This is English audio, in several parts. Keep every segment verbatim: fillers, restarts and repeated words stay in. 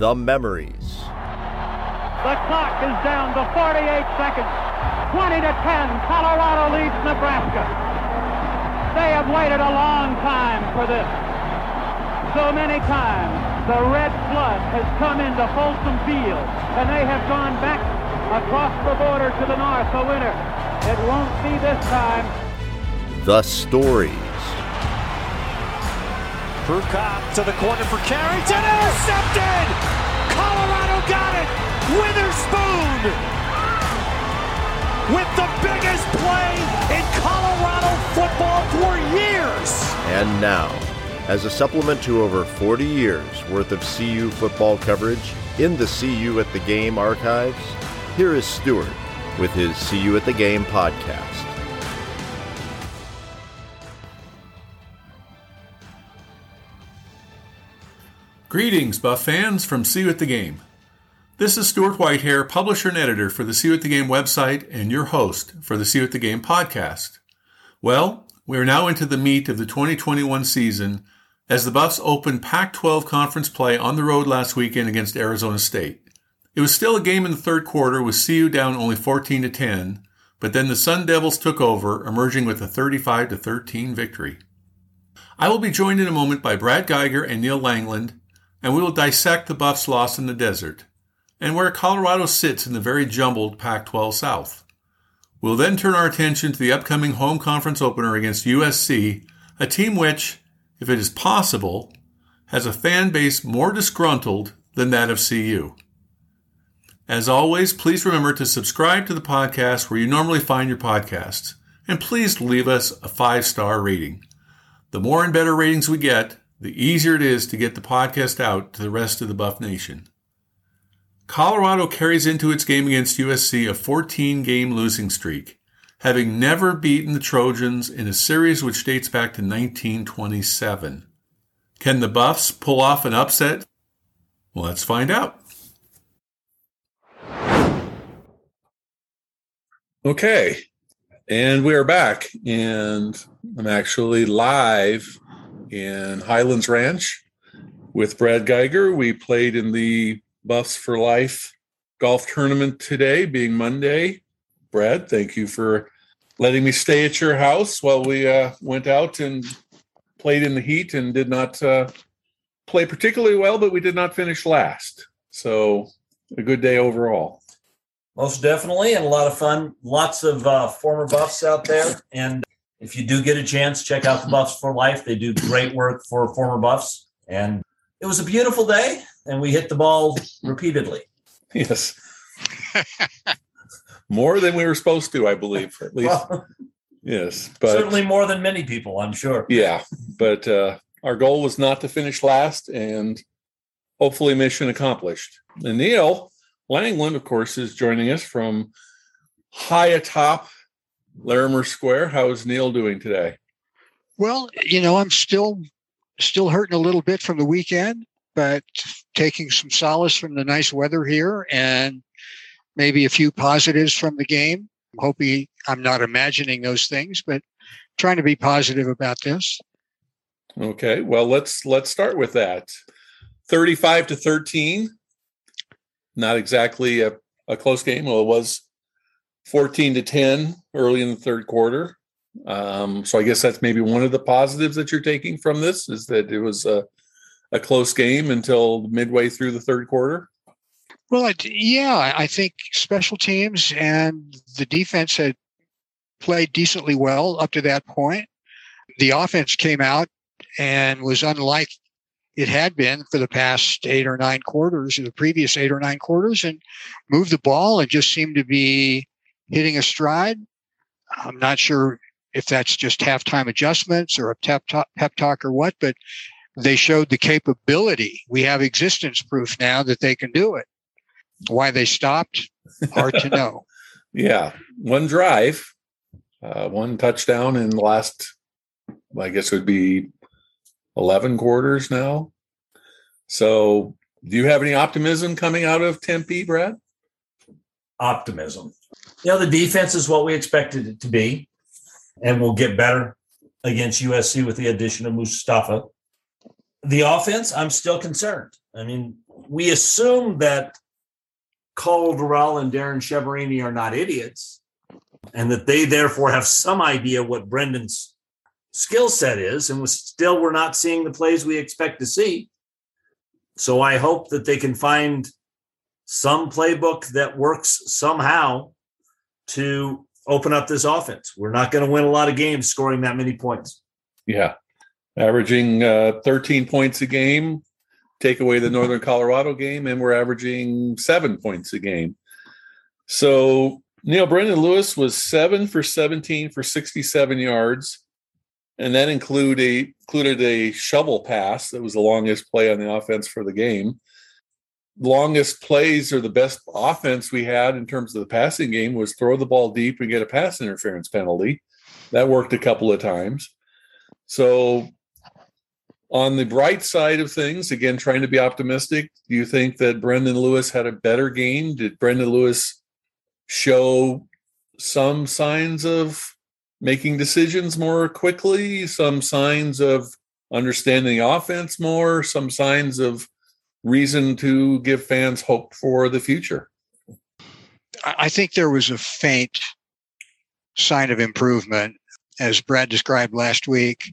the memories. The clock is down to forty-eight seconds. twenty to ten, Colorado leads Nebraska. They have waited a long time for this. So many times the red flood has come into Folsom Field, and they have gone back across the border to the north a winner. It won't be this time. The stories. Burkott to the corner for Carrington, intercepted! Colorado got it! Witherspoon with the biggest play in Colorado football for years! And now, as a supplement to over forty years worth of C U football coverage in the C U at the Game archives, here is Stuart with his See You at the Game podcast. Greetings, Buff fans, from See You at the Game. This is Stuart Whitehair, publisher and editor for the See You at the Game website and your host for the See You at the Game podcast. Well, we are now into the meat of the twenty twenty-one season as the Buffs opened Pac twelve conference play on the road last weekend against Arizona State. It was still a game in the third quarter with C U down only fourteen to ten, but then the Sun Devils took over, emerging with a thirty-five to thirteen victory. I will be joined in a moment by Brad Geiger and Neil Langland, and we will dissect the Buffs' loss in the desert, and where Colorado sits in the very jumbled Pac twelve South. We'll then turn our attention to the upcoming home conference opener against U S C, a team which, if it is possible, has a fan base more disgruntled than that of C U. As always, please remember to subscribe to the podcast where you normally find your podcasts, and please leave us a five-star rating. The more and better ratings we get, the easier it is to get the podcast out to the rest of the Buff Nation. Colorado carries into its game against U S C a fourteen-game losing streak, having never beaten the Trojans in a series which dates back to nineteen twenty-seven. Can the Buffs pull off an upset? Well, let's find out. Okay, and we are back, and I'm actually live in Highlands Ranch with Brad Geiger. We played in the Buffs for Life golf tournament today, being Monday. Brad, thank you for letting me stay at your house while we uh, went out and played in the heat and did not uh, play particularly well, but we did not finish last. So a good day overall. Most definitely, and a lot of fun. Lots of uh, former Buffs out there, and if you do get a chance, check out the Buffs for Life. They do great work for former Buffs. And it was a beautiful day, and we hit the ball repeatedly. Yes. More than we were supposed to, I believe, at least. Well, yes. But certainly more than many people, I'm sure. Yeah. But uh, our goal was not to finish last, and hopefully mission accomplished. And Neil Langland, of course, is joining us from high atop Larimer Square. How is Neil doing today? Well, you know, I'm still still hurting a little bit from the weekend, but taking some solace from the nice weather here and maybe a few positives from the game. I'm hoping I'm not imagining those things, but trying to be positive about this. Okay, well, let's let's start with that. thirty-five to thirteen, not exactly a, a close game. Well, it was fourteen to ten early in the third quarter. Um, so I guess that's maybe one of the positives that you're taking from this, is that it was a, a close game until midway through the third quarter. Well, it, yeah, I think special teams and the defense had played decently well up to that point. The offense came out and was unlike it had been for the past eight or nine quarters, or the previous eight or nine quarters, and moved the ball and just seemed to be hitting a stride. I'm not sure if that's just halftime adjustments or a pep talk, pep talk or what, but they showed the capability. We have existence proof now that they can do it. Why they stopped, hard to know. Yeah. One drive, uh, one touchdown in the last, I guess it would be eleven quarters now. So do you have any optimism coming out of Tempe, Brad? Optimism. You know, the defense is what we expected it to be, and we'll get better against U S C with the addition of Mustafa. The offense, I'm still concerned. I mean, we assume that Cole Durrell and Darrin Chiaverini are not idiots and that they therefore have some idea what Brendan's skill set is, and we're still we're not seeing the plays we expect to see. So I hope that they can find some playbook that works somehow to open up this offense. We're not going to win a lot of games scoring that many points. Yeah. Averaging uh, thirteen points a game, take away the Northern Colorado game, and we're averaging seven points a game. So, you know, Brendan Lewis was seven for seventeen for sixty-seven yards, and that include a, included a shovel pass that was the longest play on the offense for the game. Longest plays are the best offense we had in terms of the passing game was throw the ball deep and get a pass interference penalty. That worked a couple of times. So on the bright side of things, again, trying to be optimistic, do you think that Brendan Lewis had a better game? Did Brendan Lewis show some signs of making decisions more quickly, some signs of understanding the offense more, some signs of reason to give fans hope for the future? I think there was a faint sign of improvement. As Brad described last week,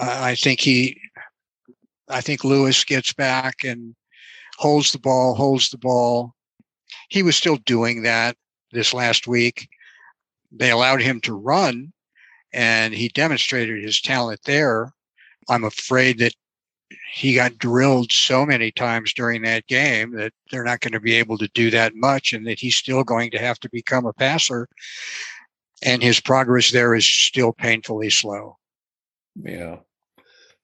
I think he, I think Lewis gets back and holds the ball, holds the ball. He was still doing that this last week. They allowed him to run, and he demonstrated his talent there. I'm afraid that he got drilled so many times during that game that they're not going to be able to do that much, and that he's still going to have to become a passer. And his progress there is still painfully slow. Yeah.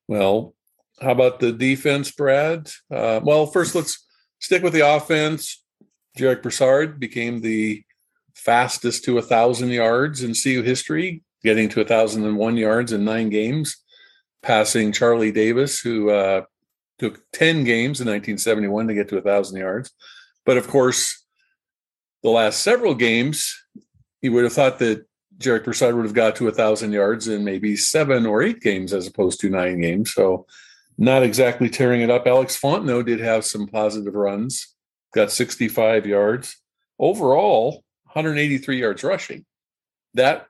Well, how about the defense, Brad? Uh, well, first, let's stick with the offense. Jarek Broussard became the fastest to one thousand yards in C U history, getting to one thousand one yards in nine games, passing Charlie Davis, who uh, took ten games in nineteen seventy-one to get to one thousand yards. But, of course, the last several games, you would have thought that Jarek Broussard would have got to one thousand yards in maybe seven or eight games as opposed to nine games. So not exactly tearing it up. Alex Fontenot did have some positive runs, got sixty-five yards. Overall, one hundred eighty-three yards rushing. That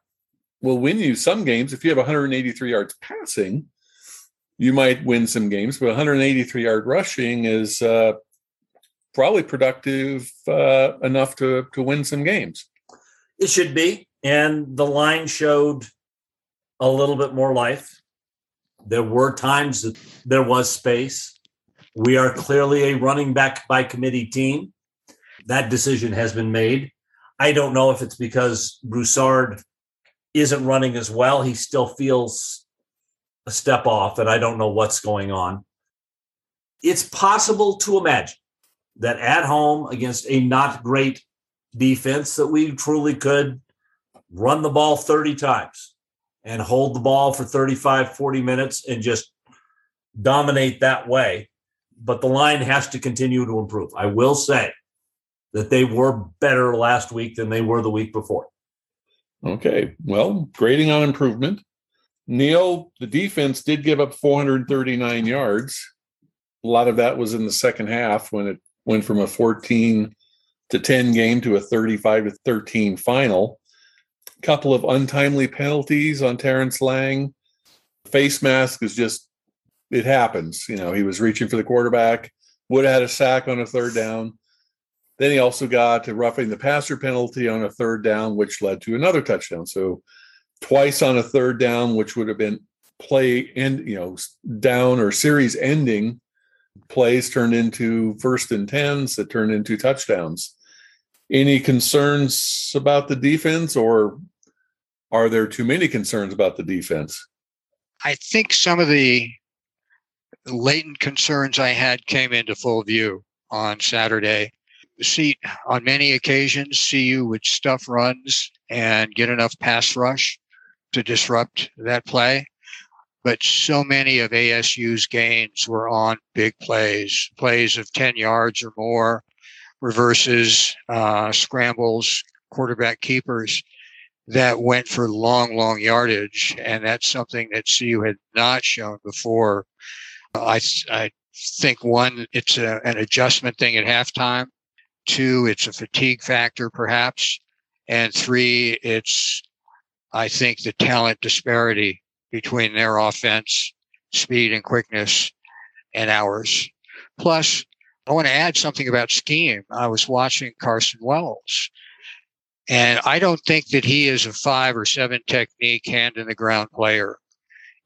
will win you some games. If you have one hundred eighty-three yards passing, you might win some games. But one hundred eighty-three-yard rushing is uh, probably productive uh, enough to, to win some games. It should be, and the line showed a little bit more life. There were times that there was space. We are clearly a running back by committee team. That decision has been made. I don't know if it's because Broussard isn't running as well. He still feels a step off, and I don't know what's going on. It's possible to imagine that at home against a not great defense that we truly could run the ball thirty times and hold the ball for thirty-five, forty minutes and just dominate that way. But the line has to continue to improve. I will say that they were better last week than they were the week before. Okay. Well, grading on improvement. Neil, the defense did give up four hundred thirty-nine yards. A lot of that was in the second half when it went from a fourteen to ten game to a thirty-five to thirteen final. A couple of untimely penalties on Terrence Lang. Face mask is just, it happens. You know, he was reaching for the quarterback, would have had a sack on a third down. Then he also got a roughing the passer penalty on a third down, which led to another touchdown. So twice on a third down, which would have been play end, you know, down or series ending plays turned into first and tens that turned into touchdowns. Any concerns about the defense, or are there too many concerns about the defense? I think some of the latent concerns I had came into full view on Saturday. See, on many occasions, C U would stuff runs and get enough pass rush to disrupt that play. But so many of A S U's gains were on big plays, plays of ten yards or more, reverses, uh, scrambles, quarterback keepers that went for long, long yardage. And that's something that C U had not shown before. I, I think, one, it's a, an adjustment thing at halftime. Two, it's a fatigue factor, perhaps. And three, it's, I think, the talent disparity between their offense, speed and quickness, and ours. Plus, I want to add something about scheme. I was watching Carson Wells, and I don't think that he is a five or seven technique hand-in-the-ground player.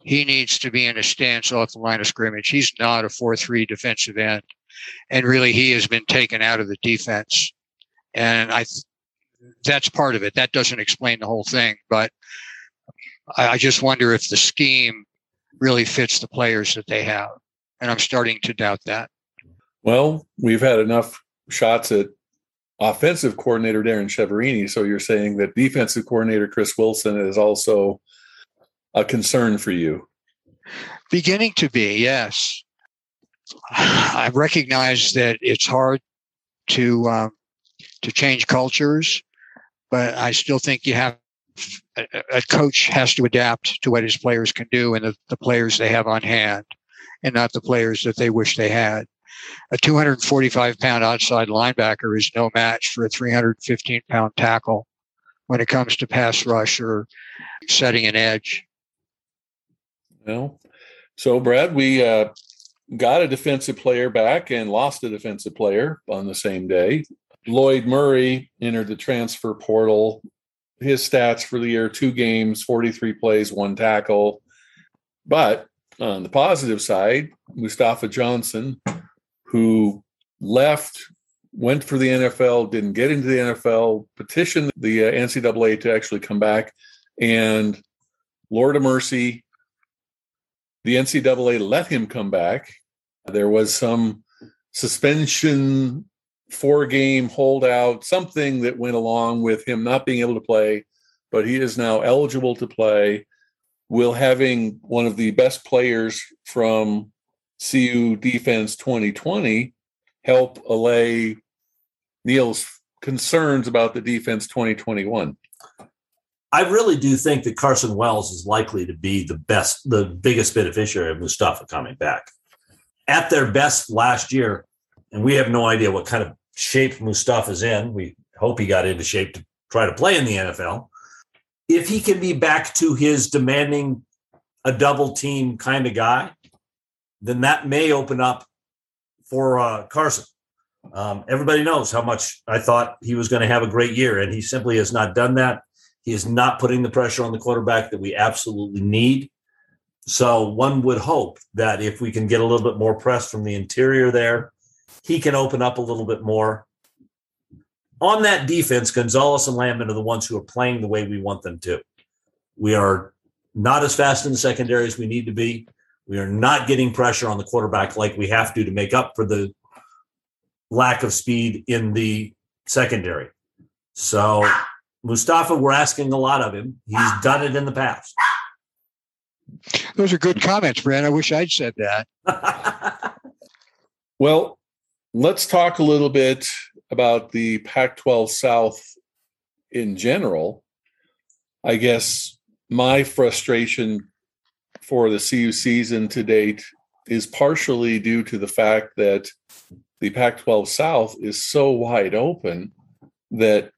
He needs to be in a stance off the line of scrimmage. He's not a four three defensive end. And really, he has been taken out of the defense. And I th- that's part of it. That doesn't explain the whole thing. But I, I just wonder if the scheme really fits the players that they have. And I'm starting to doubt that. Well, we've had enough shots at offensive coordinator Darrin Chiaverini. So you're saying that defensive coordinator Chris Wilson is also a concern for you? Beginning to be, yes. I recognize that it's hard to um, to change cultures, but I still think you have a, a coach has to adapt to what his players can do and the, the players they have on hand, and not the players that they wish they had. A two hundred forty-five pound outside linebacker is no match for a three hundred fifteen pound tackle when it comes to pass rush or setting an edge. Well, so Brad, we uh, got a defensive player back and lost a defensive player on the same day. Lloyd Murray entered the transfer portal. His stats for the year: two games, forty-three plays, one tackle. But on the positive side, Mustafa Johnson, who left, went for the N F L, didn't get into the N F L, petitioned the N C double A to actually come back, and Lord of mercy, the N C double A let him come back. There was some suspension, four-game holdout, something that went along with him not being able to play, but he is now eligible to play. Will having one of the best players from C U Defense twenty twenty help allay Neil's concerns about the defense twenty twenty-one? I really do think that Carson Wells is likely to be the best, the biggest beneficiary of Mustafa coming back. At their best last year, and we have no idea what kind of shape Mustafa's in. We hope he got into shape to try to play in the N F L. If he can be back to his demanding a double team kind of guy, then that may open up for uh, Carson. Um, everybody knows how much I thought he was going to have a great year, and he simply has not done that. He is not putting the pressure on the quarterback that we absolutely need. So one would hope that if we can get a little bit more press from the interior there, he can open up a little bit more. On that defense, Gonzalez and Lambman are the ones who are playing the way we want them to. We are not as fast in the secondary as we need to be. We are not getting pressure on the quarterback like we have to to make up for the lack of speed in the secondary. So Mustafa, we're asking a lot of him. He's done it in the past. Those are good comments, Brad. I wish I'd said that. Well, let's talk a little bit about the Pac twelve South in general. I guess my frustration for the C U season to date is partially due to the fact that the Pac twelve South is so wide open that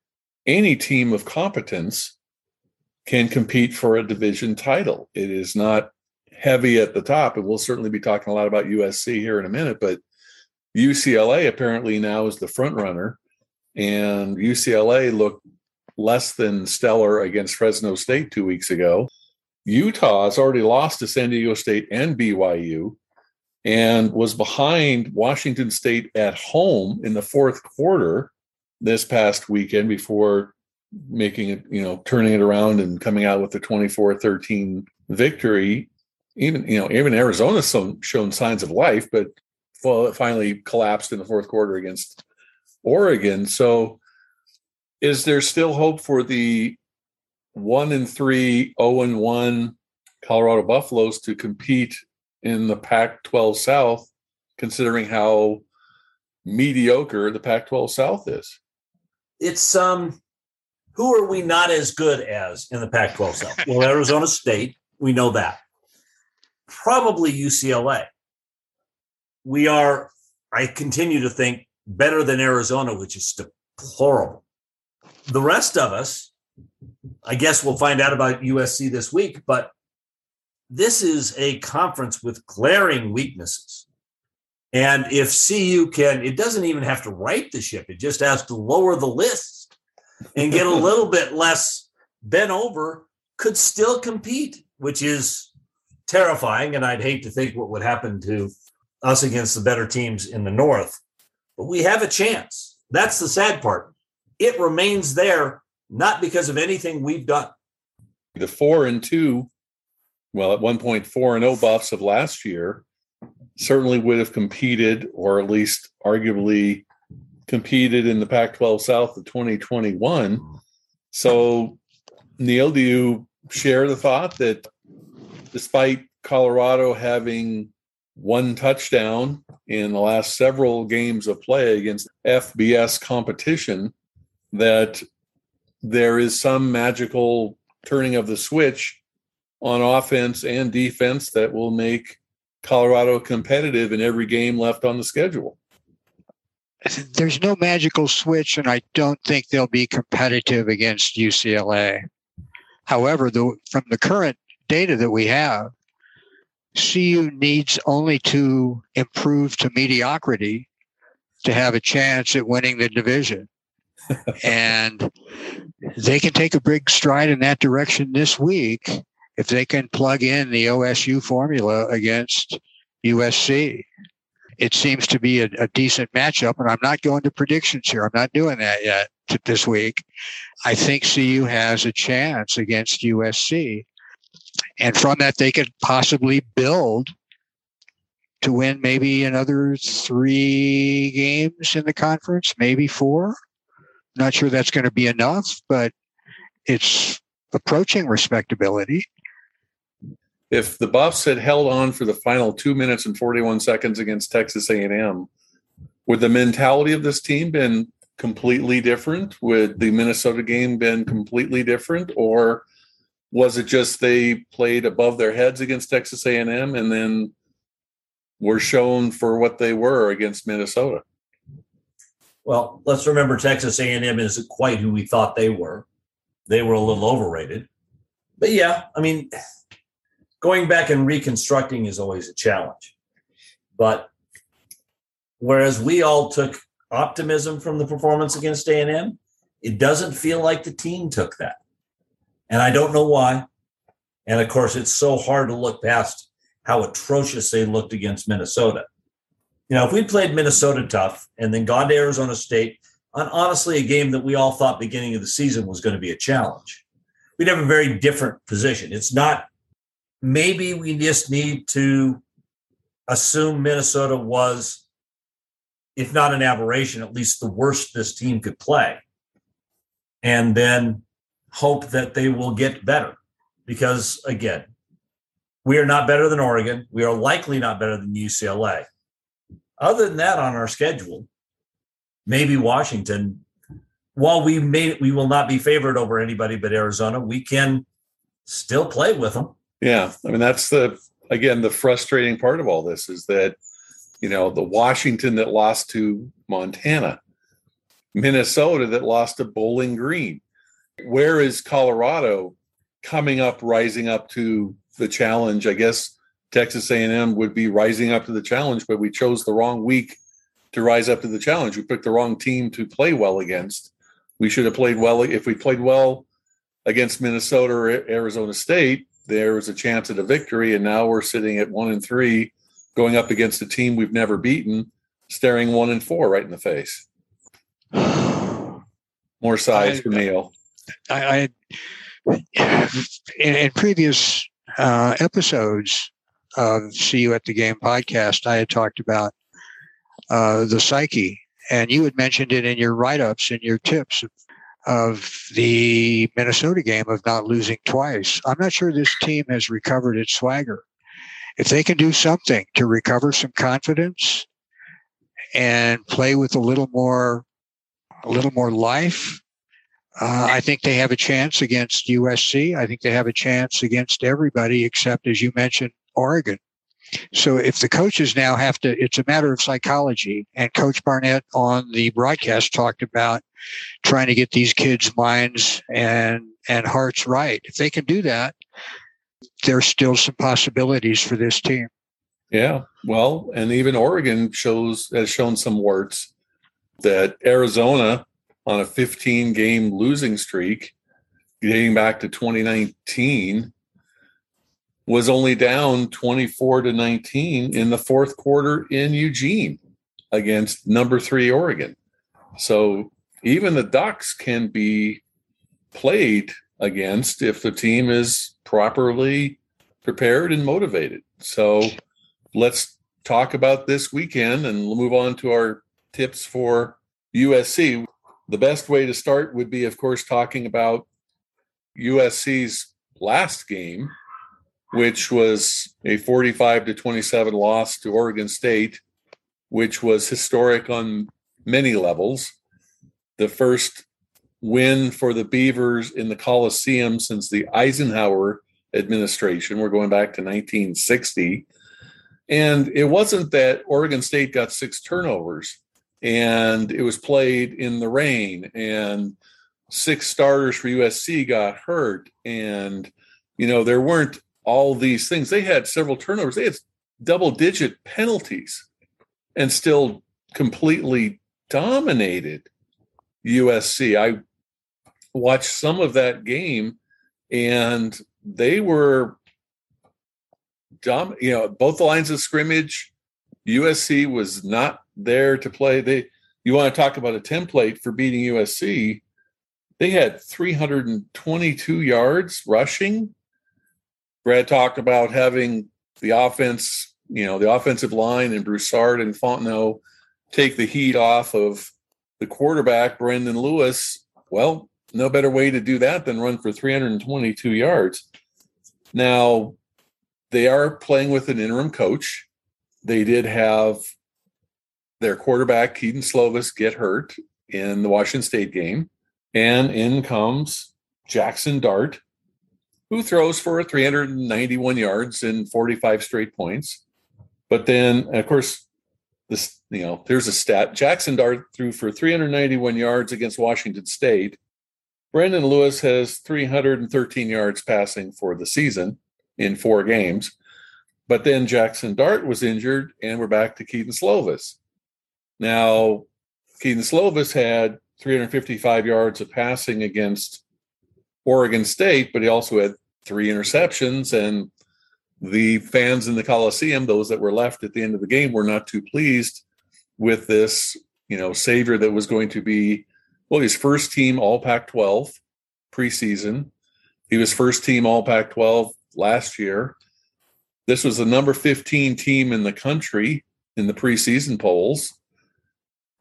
any team of competence can compete for a division title. It is not heavy at the top, and we'll certainly be talking a lot about U S C here in a minute, but U C L A apparently now is the front runner, and U C L A looked less than stellar against Fresno State two weeks ago. Utah has already lost to San Diego State and B Y U and was behind Washington State at home in the fourth quarter this past weekend before making it, you know, turning it around and coming out with a twenty-four thirteen victory. Even, you know, even Arizona's shown signs of life, but well, it finally collapsed in the fourth quarter against Oregon. So is there still hope for the one and three, oh and one Colorado Buffaloes to compete in the Pac twelve South, considering how mediocre the Pac twelve South is? It's um, who are we not as good as in the Pac twelve South? Well, Arizona State, we know that. Probably U C L A. we are, I continue to think, better than Arizona, which is deplorable. The rest of us, I guess we'll find out about U S C this week, but this is a conference with glaring weaknesses. And if C U can, it doesn't even have to right the ship. It just has to lower the list and get a little bit less bent over, could still compete, which is terrifying. And I'd hate to think what would happen to us against the better teams in the North. But we have a chance. That's the sad part. It remains there, not because of anything we've done. The four and two, well, at one point, four and oh Buffs of last year certainly would have competed, or at least arguably competed in the Pac twelve South of twenty twenty-one. So, Neil, do you share the thought that despite Colorado having one touchdown in the last several games of play against F B S competition, that there is some magical turning of the switch on offense and defense that will make Colorado competitive in every game left on the schedule? There's no magical switch, and I don't think they'll be competitive against U C L A. However, the, from the current data that we have, C U needs only to improve to mediocrity to have a chance at winning the division. And they can take a big stride in that direction this week if they can plug in the O S U formula against U S C. It seems to be a, a decent matchup, and I'm not going to predictions here. I'm not doing that yet t- this week. I think C U has a chance against U S C, and from that they could possibly build to win maybe another three games in the conference, maybe four. Not sure that's going to be enough, but it's approaching respectability. If the Buffs had held on for the final two minutes and forty-one seconds against Texas A and M, would the mentality of this team been completely different? Would the Minnesota game been completely different? Or was it just they played above their heads against Texas A and M and then were shown for what they were against Minnesota? Well, let's remember Texas A and M isn't quite who we thought they were. They were a little overrated. But yeah, I mean, going back and reconstructing is always a challenge. But whereas we all took optimism from the performance against A and M, it doesn't feel like the team took that. And I don't know why. And, of course, it's so hard to look past how atrocious they looked against Minnesota. You know, if we played Minnesota tough and then gone to Arizona State, on honestly a game that we all thought beginning of the season was going to be a challenge, we'd have a very different position. It's not Maybe we just need to assume Minnesota was, if not an aberration, at least the worst this team could play, and then hope that they will get better. Because, again, we are not better than Oregon. We are likely not better than U C L A. Other than that, on our schedule, maybe Washington, while we may we will not be favored over anybody but Arizona, we can still play with them. Yeah, I mean, that's the, again, the frustrating part of all this is that, you know, the Washington that lost to Montana, Minnesota that lost to Bowling Green. Where is Colorado coming up, rising up to the challenge? I guess Texas A and M would be rising up to the challenge, but we chose the wrong week to rise up to the challenge. We picked the wrong team to play well against. We should have played well. If we played well against Minnesota or Arizona State, there was a chance at a victory, and now we're sitting at one and three, going up against a team we've never beaten, staring one and four right in the face. More sighs for Neil. I, I in, in previous uh, episodes of See You at the Game podcast, I had talked about uh, the psyche, and you had mentioned it in your write-ups and your tips of of the Minnesota game of not losing twice. I'm not sure this team has recovered its swagger. If they can do something to recover some confidence and play with a little more, a little more life, uh, I think they have a chance against U S C. I think they have a chance against everybody except, as you mentioned, Oregon. So if the coaches now have to, it's a matter of psychology. And Coach Barnett on the broadcast talked about trying to get these kids' minds and, and hearts right. If they can do that, there's still some possibilities for this team. Yeah. Well, and even Oregon shows has shown some warts. That Arizona on a fifteen game losing streak dating back to twenty nineteen was only down twenty-four to nineteen in the fourth quarter in Eugene against number three Oregon. So even the Ducks can be played against if the team is properly prepared and motivated. So let's talk about this weekend and we'll move on to our tips for U S C. The best way to start would be, of course, talking about U S C's last game, which was a forty-five to twenty-seven loss to Oregon State, which was historic on many levels. The first win for the Beavers in the Coliseum since the Eisenhower administration. We're going back to nineteen sixty. And it wasn't that Oregon State got six turnovers and it was played in the rain and six starters for U S C got hurt. And, you know, there weren't all these things. They had several turnovers. They had double-digit penalties and still completely dominated U S C. I watched some of that game and they were dumb, you know, both the lines of scrimmage. U S C was not there to play. They, you want to talk about a template for beating U S C? They had three hundred twenty-two yards rushing. Brad talked about having the offense, you know, the offensive line and Broussard and Fontenot take the heat off of the quarterback, Brendan Lewis. Well, no better way to do that than run for three hundred twenty-two yards. Now, they are playing with an interim coach. They did have their quarterback, Kedon Slovis, get hurt in the Washington State game. And in comes Jackson Dart, who throws for three hundred ninety-one yards and forty-five straight points. But then, of course, this, you know, there's a stat. Jackson Dart threw for three hundred ninety-one yards against Washington State. Brendan Lewis has three hundred thirteen yards passing for the season in four games. But then Jackson Dart was injured, and we're back to Kedon Slovis. Now, Kedon Slovis had three hundred fifty-five yards of passing against Oregon State, but he also had three interceptions, and the fans in the Coliseum, those that were left at the end of the game, were not too pleased with this, you know, savior that was going to be, well, his first team All-Pac twelve preseason. He was first team All-Pac twelve last year. This was the number fifteen team in the country in the preseason polls.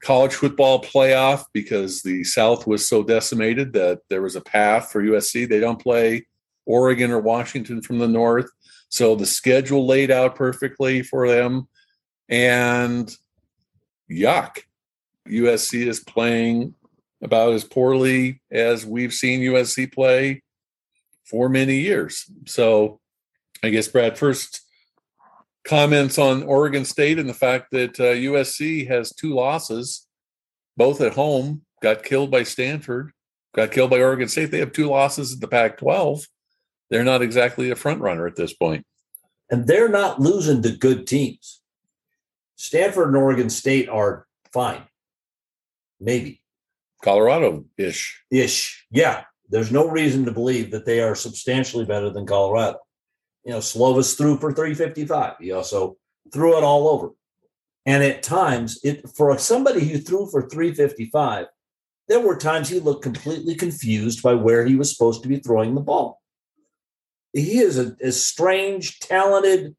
College football playoff, because the South was so decimated that there was a path for U S C. They don't play Oregon or Washington from the North. So the schedule laid out perfectly for them. And yuck, U S C is playing about as poorly as we've seen U S C play for many years. So I guess, Brad, first comments on Oregon State and the fact that uh, U S C has two losses, both at home, got killed by Stanford, got killed by Oregon State. They have two losses at the Pac twelve. They're not exactly a front runner at this point. And they're not losing to good teams. Stanford and Oregon State are fine. Maybe. Colorado-ish. Ish. Yeah. There's no reason to believe that they are substantially better than Colorado. You know, Slovis threw for three hundred fifty-five. He also threw it all over. And at times, it for somebody who threw for three hundred fifty-five, there were times he looked completely confused by where he was supposed to be throwing the ball. He is a, a strange, talented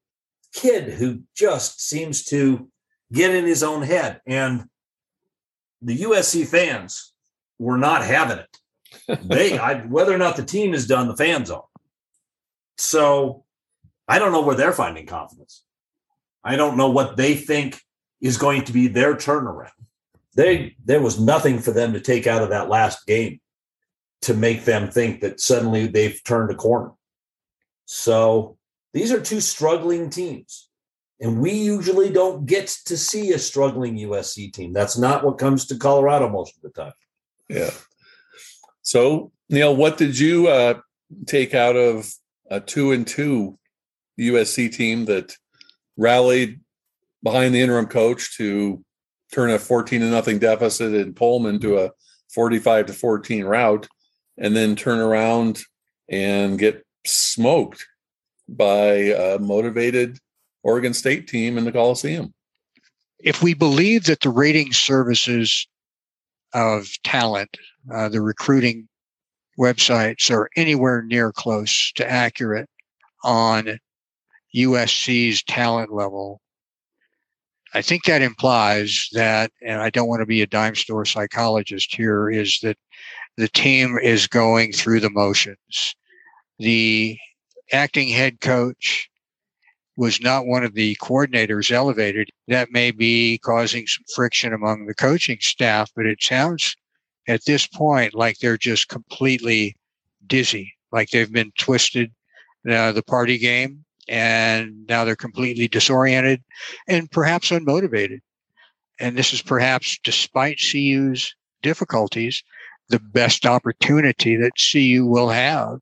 kid who just seems to get in his own head. And the U S C fans were not having it. They, I, whether or not the team is done, the fans are. So I don't know where they're finding confidence. I don't know what they think is going to be their turnaround. They, there was nothing for them to take out of that last game to make them think that suddenly they've turned a corner. So these are two struggling teams. And we usually don't get to see a struggling U S C team. That's not what comes to Colorado most of the time. Yeah. So, Neil, what did you uh, take out of a two and two U S C team that rallied behind the interim coach to turn a fourteen to nothing deficit in Pullman to a forty-five to fourteen rout, and then turn around and get smoked by a motivated Oregon State team in the Coliseum? If we believe that the rating services of talent, uh, the recruiting websites, are anywhere near close to accurate on U S C's talent level, I think that implies that, and I don't want to be a dime store psychologist here, is that the team is going through the motions. The acting head coach was not one of the coordinators elevated. That may be causing some friction among the coaching staff, but it sounds at this point like they're just completely dizzy, like they've been twisted uh, the party game. And now they're completely disoriented and perhaps unmotivated. And this is perhaps, despite C U's difficulties, the best opportunity that C U will have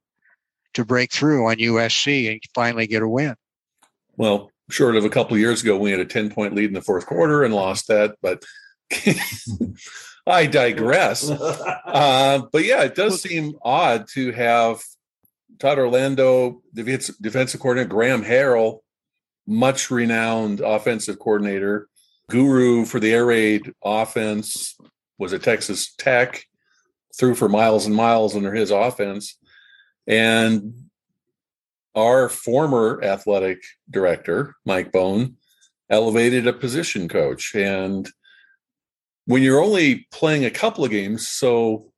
to break through on U S C and finally get a win. Well, short of a couple of years ago, we had a ten-point lead in the fourth quarter and lost that, but I digress. Uh, but, yeah, it does seem odd to have – Todd Orlando, defensive coordinator, Graham Harrell, much renowned offensive coordinator, guru for the air raid offense, was at Texas Tech, threw for miles and miles under his offense. And our former athletic director, Mike Bone, elevated a position coach. And when you're only playing a couple of games, so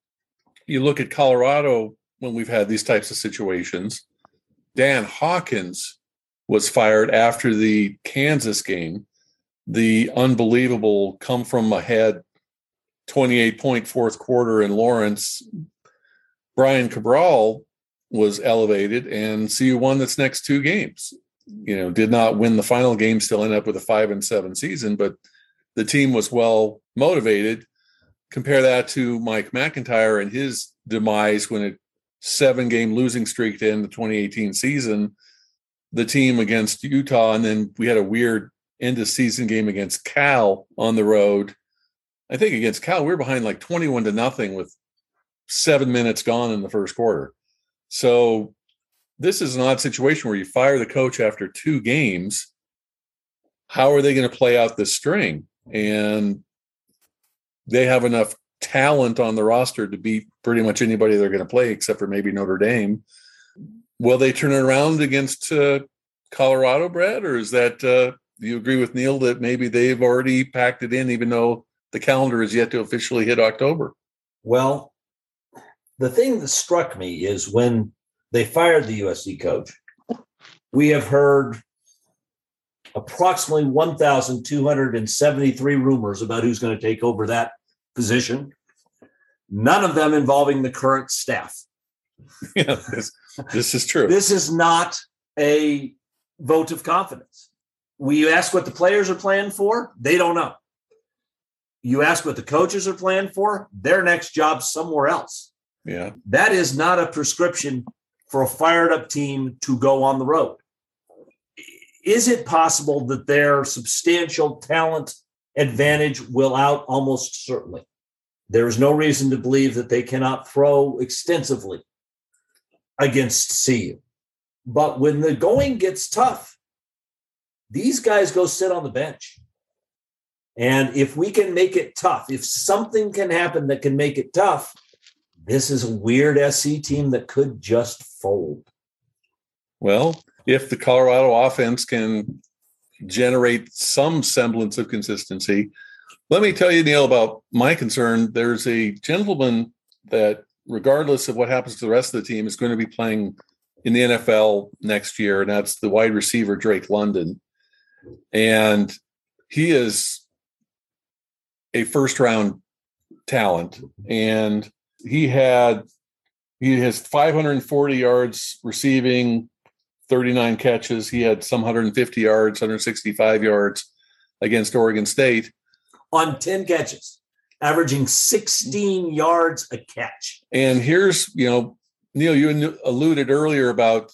you look at Colorado when we've had these types of situations. Dan Hawkins was fired after the Kansas game, the unbelievable come from ahead twenty-eight point fourth quarter in Lawrence. Brian Cabral was elevated, and C U won its next two games. You know, did not win the final game, still ended up with a five and seven season, but the team was well motivated. Compare that to Mike McIntyre and his demise when it seven-game losing streak to end the twenty eighteen season, the team against Utah, and then we had a weird end-of-season game against Cal on the road. I think against Cal, we were behind like twenty-one to nothing with seven minutes gone in the first quarter. So this is an odd situation where you fire the coach after two games. How are they going to play out this string? And they have enough talent on the roster to beat pretty much anybody they're going to play, except for maybe Notre Dame. Will they turn it around against uh, Colorado, Brad? Or is that, uh, you agree with Neil that maybe they've already packed it in, even though the calendar is yet to officially hit October? Well, the thing that struck me is when they fired the U S C coach, we have heard approximately one thousand two hundred seventy-three rumors about who's going to take over that position, none of them involving the current staff. Yeah, this, this is true. This is not a vote of confidence. We ask what the players are playing for, they don't know. You ask what the coaches are playing for, their next job somewhere else. Yeah. That is not a prescription for a fired up team to go on the road. Is it possible that their substantial talent advantage will out almost certainly? There is no reason to believe that they cannot throw extensively against C U. But when the going gets tough, these guys go sit on the bench. And if we can make it tough, if something can happen that can make it tough, this is a weird S C team that could just fold. Well, if the Colorado offense can generate some semblance of consistency. Let me tell you, Neil, about my concern. There's a gentleman that, regardless of what happens to the rest of the team, is going to be playing in the N F L next year, and that's the wide receiver, Drake London. And he is a first-round talent, and he had he has five hundred forty yards receiving, thirty-nine catches. He had some one hundred fifty yards, one hundred sixty-five yards against Oregon State. On ten catches, averaging sixteen yards a catch. And here's, you know, Neil, you alluded earlier about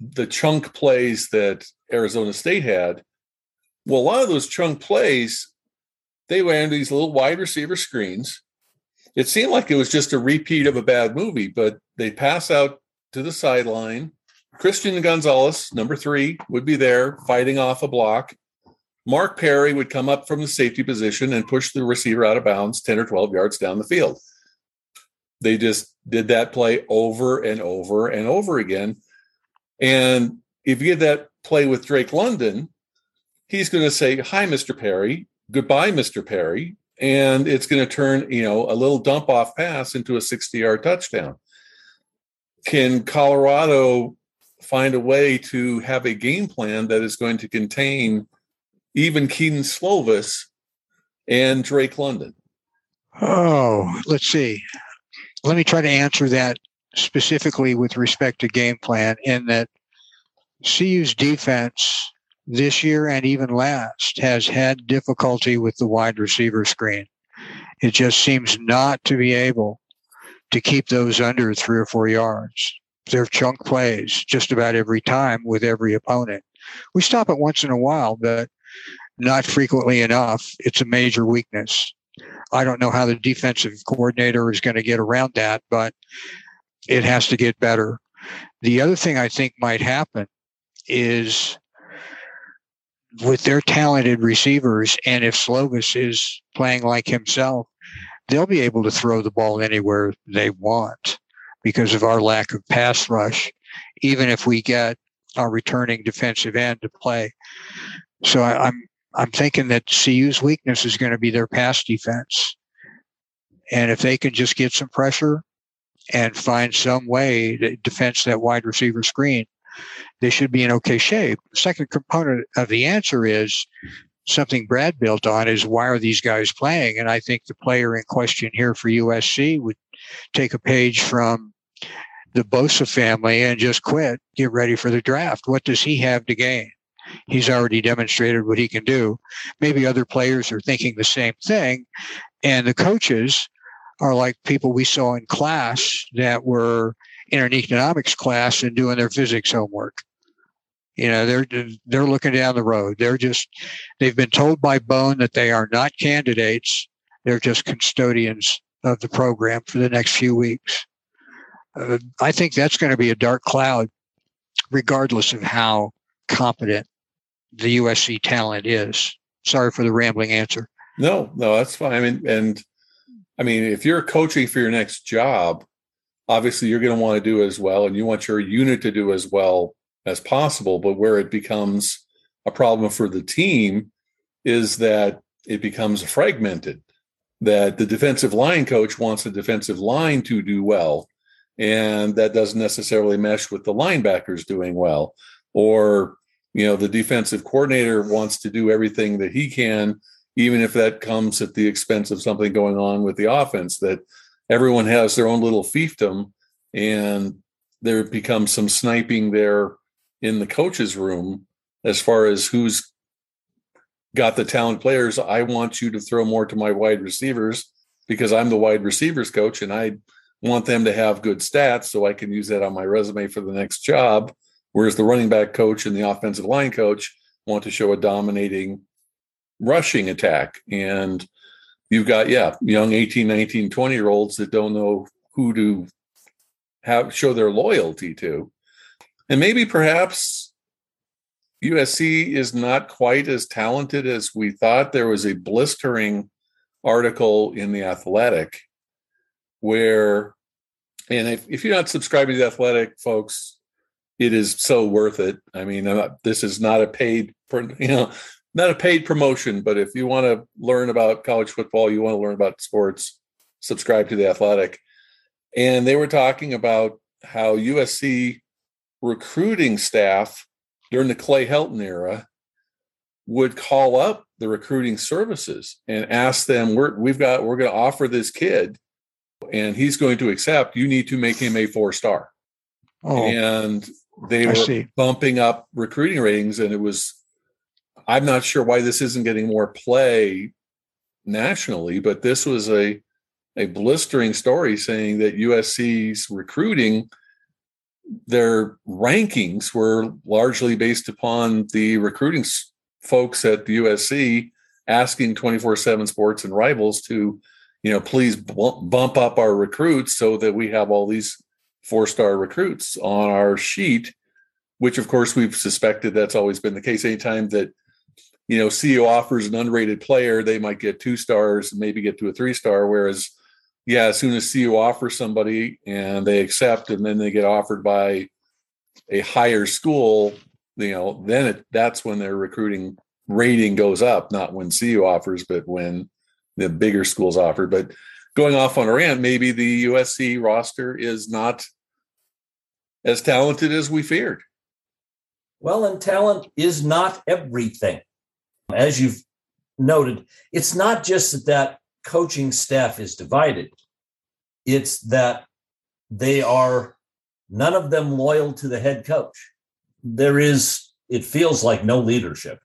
the chunk plays that Arizona State had. Well, a lot of those chunk plays, they ran these little wide receiver screens. It seemed like it was just a repeat of a bad movie, but they pass out to the sideline. Christian Gonzalez, number three, would be there fighting off a block. Mark Perry would come up from the safety position and push the receiver out of bounds ten or twelve yards down the field. They just did that play over and over and over again. And if you get that play with Drake London, he's going to say, hi, Mister Perry. Goodbye, Mister Perry. And it's going to turn, you know, a little dump off pass into a sixty-yard touchdown. Can Colorado find a way to have a game plan that is going to contain even Kedon Slovis and Drake London? Oh, let's see. Let me try to answer that specifically with respect to game plan, in that C U's defense this year and even last has had difficulty with the wide receiver screen. It just seems not to be able to keep those under three or four yards. They're chunk plays just about every time with every opponent. We stop it once in a while, but not frequently enough. It's a major weakness. I don't know how the defensive coordinator is going to get around that, but it has to get better. The other thing I think might happen is with their talented receivers, and if Slovis is playing like himself, they'll be able to throw the ball anywhere they want because of our lack of pass rush, even if we get our returning defensive end to play. So I, I'm I'm thinking that C U's weakness is going to be their pass defense. And if they can just get some pressure and find some way to defense that wide receiver screen, they should be in okay shape. The second component of the answer is something Brad built on, is why are these guys playing? And I think the player in question here for U S C would take a page from the Bosa family and just quit, get ready for the draft. What does he have to gain? He's already demonstrated what he can do. Maybe other players are thinking the same thing. And the coaches are like people we saw in class that were in an economics class and doing their physics homework. You know, they're they're looking down the road. They're just, they've been told by Bone that they are not candidates. They're just custodians of the program for the next few weeks. Uh, I think that's going to be a dark cloud, regardless of how competent the U S C talent is. Sorry for the rambling answer. No, no, that's fine. I mean, and I mean, if you're coaching for your next job, obviously you're going to want to do as well, and you want your unit to do as well as possible. But where it becomes a problem for the team is that it becomes fragmented, that the defensive line coach wants the defensive line to do well, and that doesn't necessarily mesh with the linebackers doing well. Or, you know, the defensive coordinator wants to do everything that he can, even if that comes at the expense of something going on with the offense, that everyone has their own little fiefdom, and there becomes some sniping there in the coach's room as far as who's got the talent players. I want you to throw more to my wide receivers because I'm the wide receivers coach, and I want them to have good stats so I can use that on my resume for the next job. Whereas the running back coach and the offensive line coach want to show a dominating rushing attack. And you've got, yeah, young eighteen, nineteen, twenty-year-olds that don't know who to have show their loyalty to. And maybe perhaps U S C is not quite as talented as we thought. There was a blistering article in The Athletic where, and if, if you're not subscribing to The Athletic, folks, it is so worth it. I mean, not, this is not a paid, you know, not a paid promotion, but if you want to learn about college football, you want to learn about sports, subscribe to The Athletic. And they were talking about how U S C recruiting staff during the Clay Helton era would call up the recruiting services and ask them, we're, we've got, we're going to offer this kid and he's going to accept. You need to make him a four-star. Oh. And they were bumping up recruiting ratings, and it was, I'm not sure why this isn't getting more play nationally, but this was a a blistering story saying that U S C's recruiting, their rankings were largely based upon the recruiting folks at the U S C asking twenty-four seven Sports and Rivals to, you know, please bump up our recruits so that we have all these four-star recruits on our sheet, which, of course, we've suspected that's always been the case. Anytime that, you know, C U offers an unrated player, they might get two stars and maybe get to a three-star, whereas, yeah, as soon as C U offers somebody and they accept and then they get offered by a higher school, you know, then it, that's when their recruiting rating goes up, not when C U offers, but when the bigger schools offer. But going off on a rant, maybe the U S C roster is not as talented as we feared. Well, and talent is not everything. As you've noted, it's not just that that coaching staff is divided. It's that they are, none of them loyal to the head coach. There is, it feels like no leadership.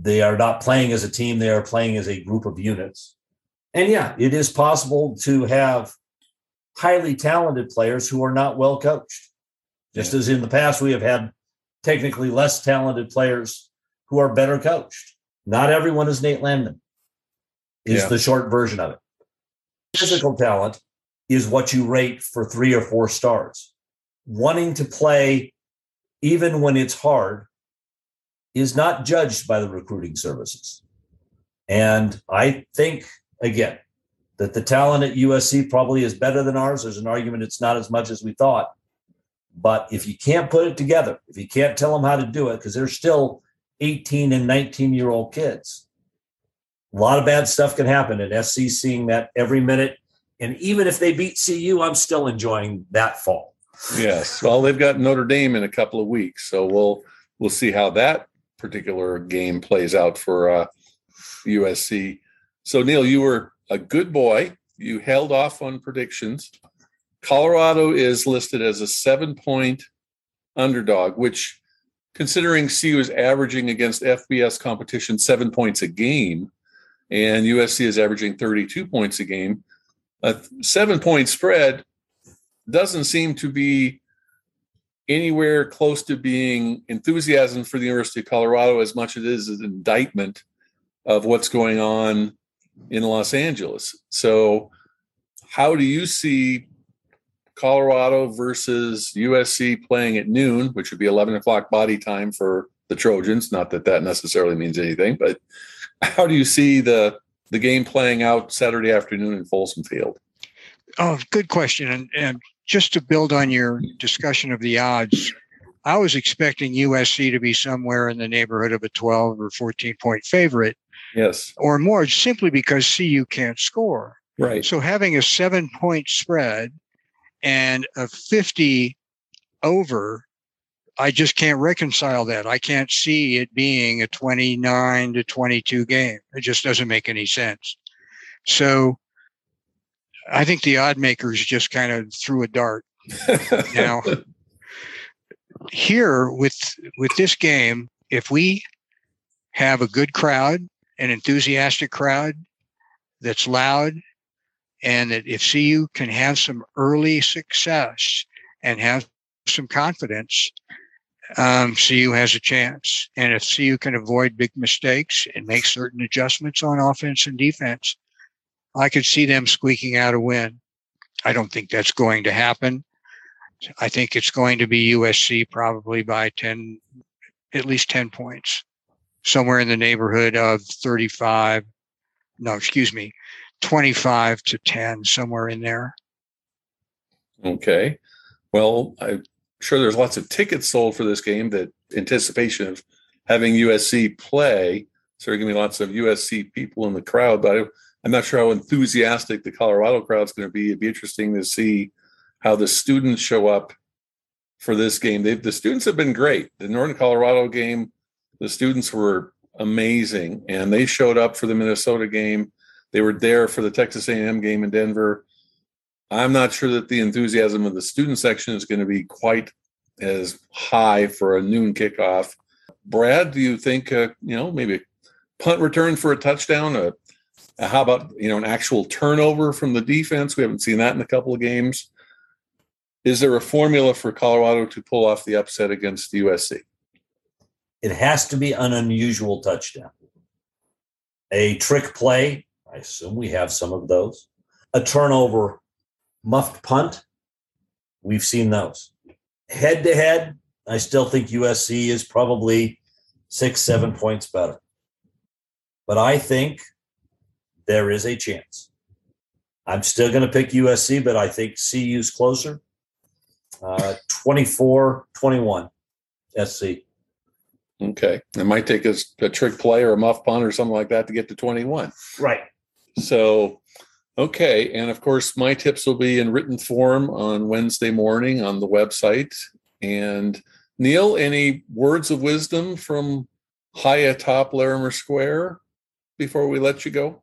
They are not playing as a team. They are playing as a group of units. And yeah, it is possible to have highly talented players who are not well coached. Just yeah. as in the past, we have had technically less talented players who are better coached. Not everyone is Nate Landman, is yeah. the short version of it. Physical talent is what you rate for three or four stars. Wanting to play, even when it's hard, is not judged by the recruiting services. And I think, again, that the talent at U S C probably is better than ours. There's an argument it's not as much as we thought. But if you can't put it together, if you can't tell them how to do it, because they're still eighteen and nineteen-year-old kids, a lot of bad stuff can happen. And F C seeing that every minute. And even if they beat C U, I'm still enjoying that fall. Yes. Well, they've got Notre Dame in a couple of weeks. So we'll we'll see how that particular game plays out for uh, U S C. So, Neil, you were a good boy. You held off on predictions. Colorado is listed as a seven-point underdog, which, considering C U is averaging against F B S competition seven points a game, and U S C is averaging thirty-two points a game, a seven-point spread doesn't seem to be anywhere close to being enthusiasm for the University of Colorado as much as it is an indictment of what's going on in Los Angeles. So how do you see Colorado versus U S C playing at noon, which would be eleven o'clock body time for the Trojans? Not that that necessarily means anything, but how do you see the, the game playing out Saturday afternoon in Folsom Field? Oh, good question. And, and just to build on your discussion of the odds, I was expecting U S C to be somewhere in the neighborhood of a twelve or fourteen point favorite. Yes. Or more, simply because C U can't score. Right. So having a seven point spread and a fifty over, I just can't reconcile that. I can't see it being a twenty-nine to twenty-two game. It just doesn't make any sense. So I think the odd makers just kind of threw a dart. Now, here with with this game, if we have a good crowd, an enthusiastic crowd that's loud, and that if C U can have some early success and have some confidence, um, C U has a chance. And if C U can avoid big mistakes and make certain adjustments on offense and defense, I could see them squeaking out a win. I don't think that's going to happen. I think it's going to be U S C probably by ten, at least ten points, somewhere in the neighborhood of thirty-five. No, excuse me, twenty-five to ten, somewhere in there. Okay. Well, I'm sure there's lots of tickets sold for this game, that anticipation of having U S C play. So there's going to be lots of U S C people in the crowd, but I, I'm not sure how enthusiastic the Colorado crowd's going to be. It'd be interesting to see how the students show up for this game. They've, the students have been great. The Northern Colorado game, the students were amazing, and they showed up for the Minnesota game. They were there for the Texas A and M game in Denver. I'm not sure that the enthusiasm of the student section is going to be quite is high for a noon kickoff. Brad, do you think, uh, you know, maybe punt return for a touchdown? Uh, how about, you know, an actual turnover from the defense? We haven't seen that in a couple of games. Is there a formula for Colorado to pull off the upset against U S C? It has to be an unusual touchdown. A trick play, I assume we have some of those. A turnover, muffed punt, we've seen those. Head-to-head, I still think U S C is probably six, seven points better. But I think there is a chance. I'm still going to pick U S C, but I think C U's closer. Uh, twenty-four twenty-one, S C. Okay. It might take a, a trick play or a muff punt or something like that to get to twenty-one. Right. So, okay. And, of course, my tips will be in written form on Wednesday morning on the website. And, Neil, any words of wisdom from high atop Larimer Square before we let you go?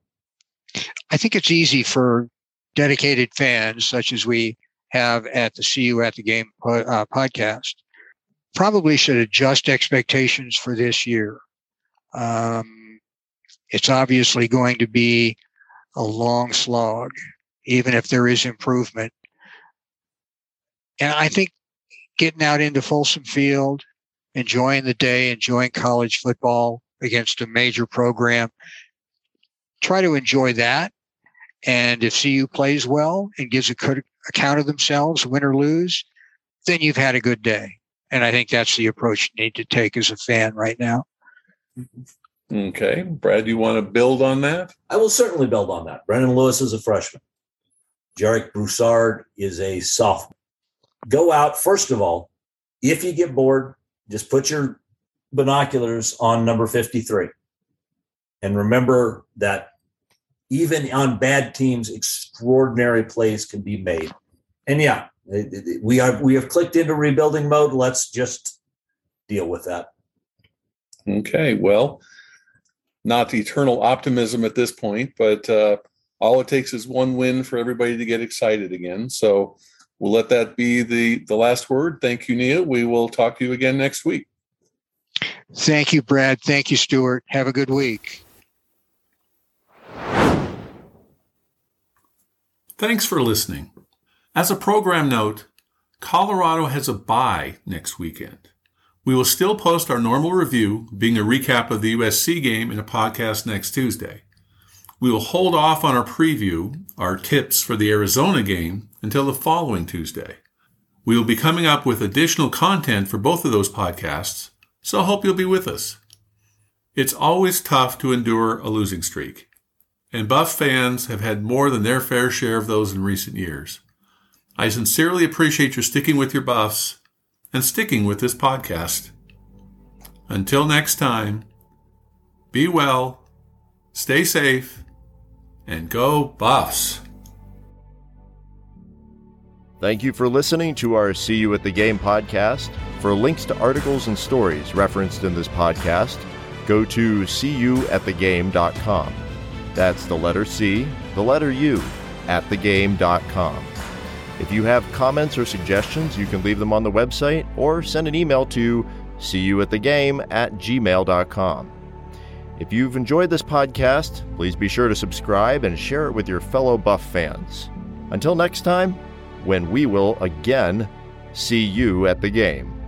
I think it's easy for dedicated fans such as we have at the See You at the Game uh, podcast. Probably should adjust expectations for this year. Um, it's obviously going to be a long slog, even if there is improvement. And I think getting out into Folsom Field, enjoying the day, enjoying college football against a major program, try to enjoy that. And if C U plays well and gives a good account of themselves, win or lose, then you've had a good day. And I think that's the approach you need to take as a fan right now. Okay. Brad, you want to build on that? I will certainly build on that. Brendan Lewis is a freshman. Jarek Broussard is a sophomore. Go out, first of all, if you get bored, just put your binoculars on number fifty-three. And remember that even on bad teams, extraordinary plays can be made. And yeah, we have we have clicked into rebuilding mode. Let's just deal with that. Okay, well, not eternal optimism at this point, but uh, all it takes is one win for everybody to get excited again. So we'll let that be the, the last word. Thank you, Neil. We will talk to you again next week. Thank you, Brad. Thank you, Stuart. Have a good week. Thanks for listening. As a program note, Colorado has a bye next weekend. We will still post our normal review, being a recap of the U S C game, in a podcast next Tuesday. We will hold off on our preview, our tips for the Arizona game, until the following Tuesday. We will be coming up with additional content for both of those podcasts, so I hope you'll be with us. It's always tough to endure a losing streak, and Buff fans have had more than their fair share of those in recent years. I sincerely appreciate your sticking with your Buffs and sticking with this podcast. Until next time, be well, stay safe, and go Buffs. Thank you for listening to our See You at the Game podcast. For links to articles and stories referenced in this podcast, go to c u at the game dot com. That's the letter C, the letter U, at the game dot com. If you have comments or suggestions, you can leave them on the website or send an email to see you at the game at gmail dot com. If you've enjoyed this podcast, please be sure to subscribe and share it with your fellow Buff fans. Until next time, when we will again see you at the game.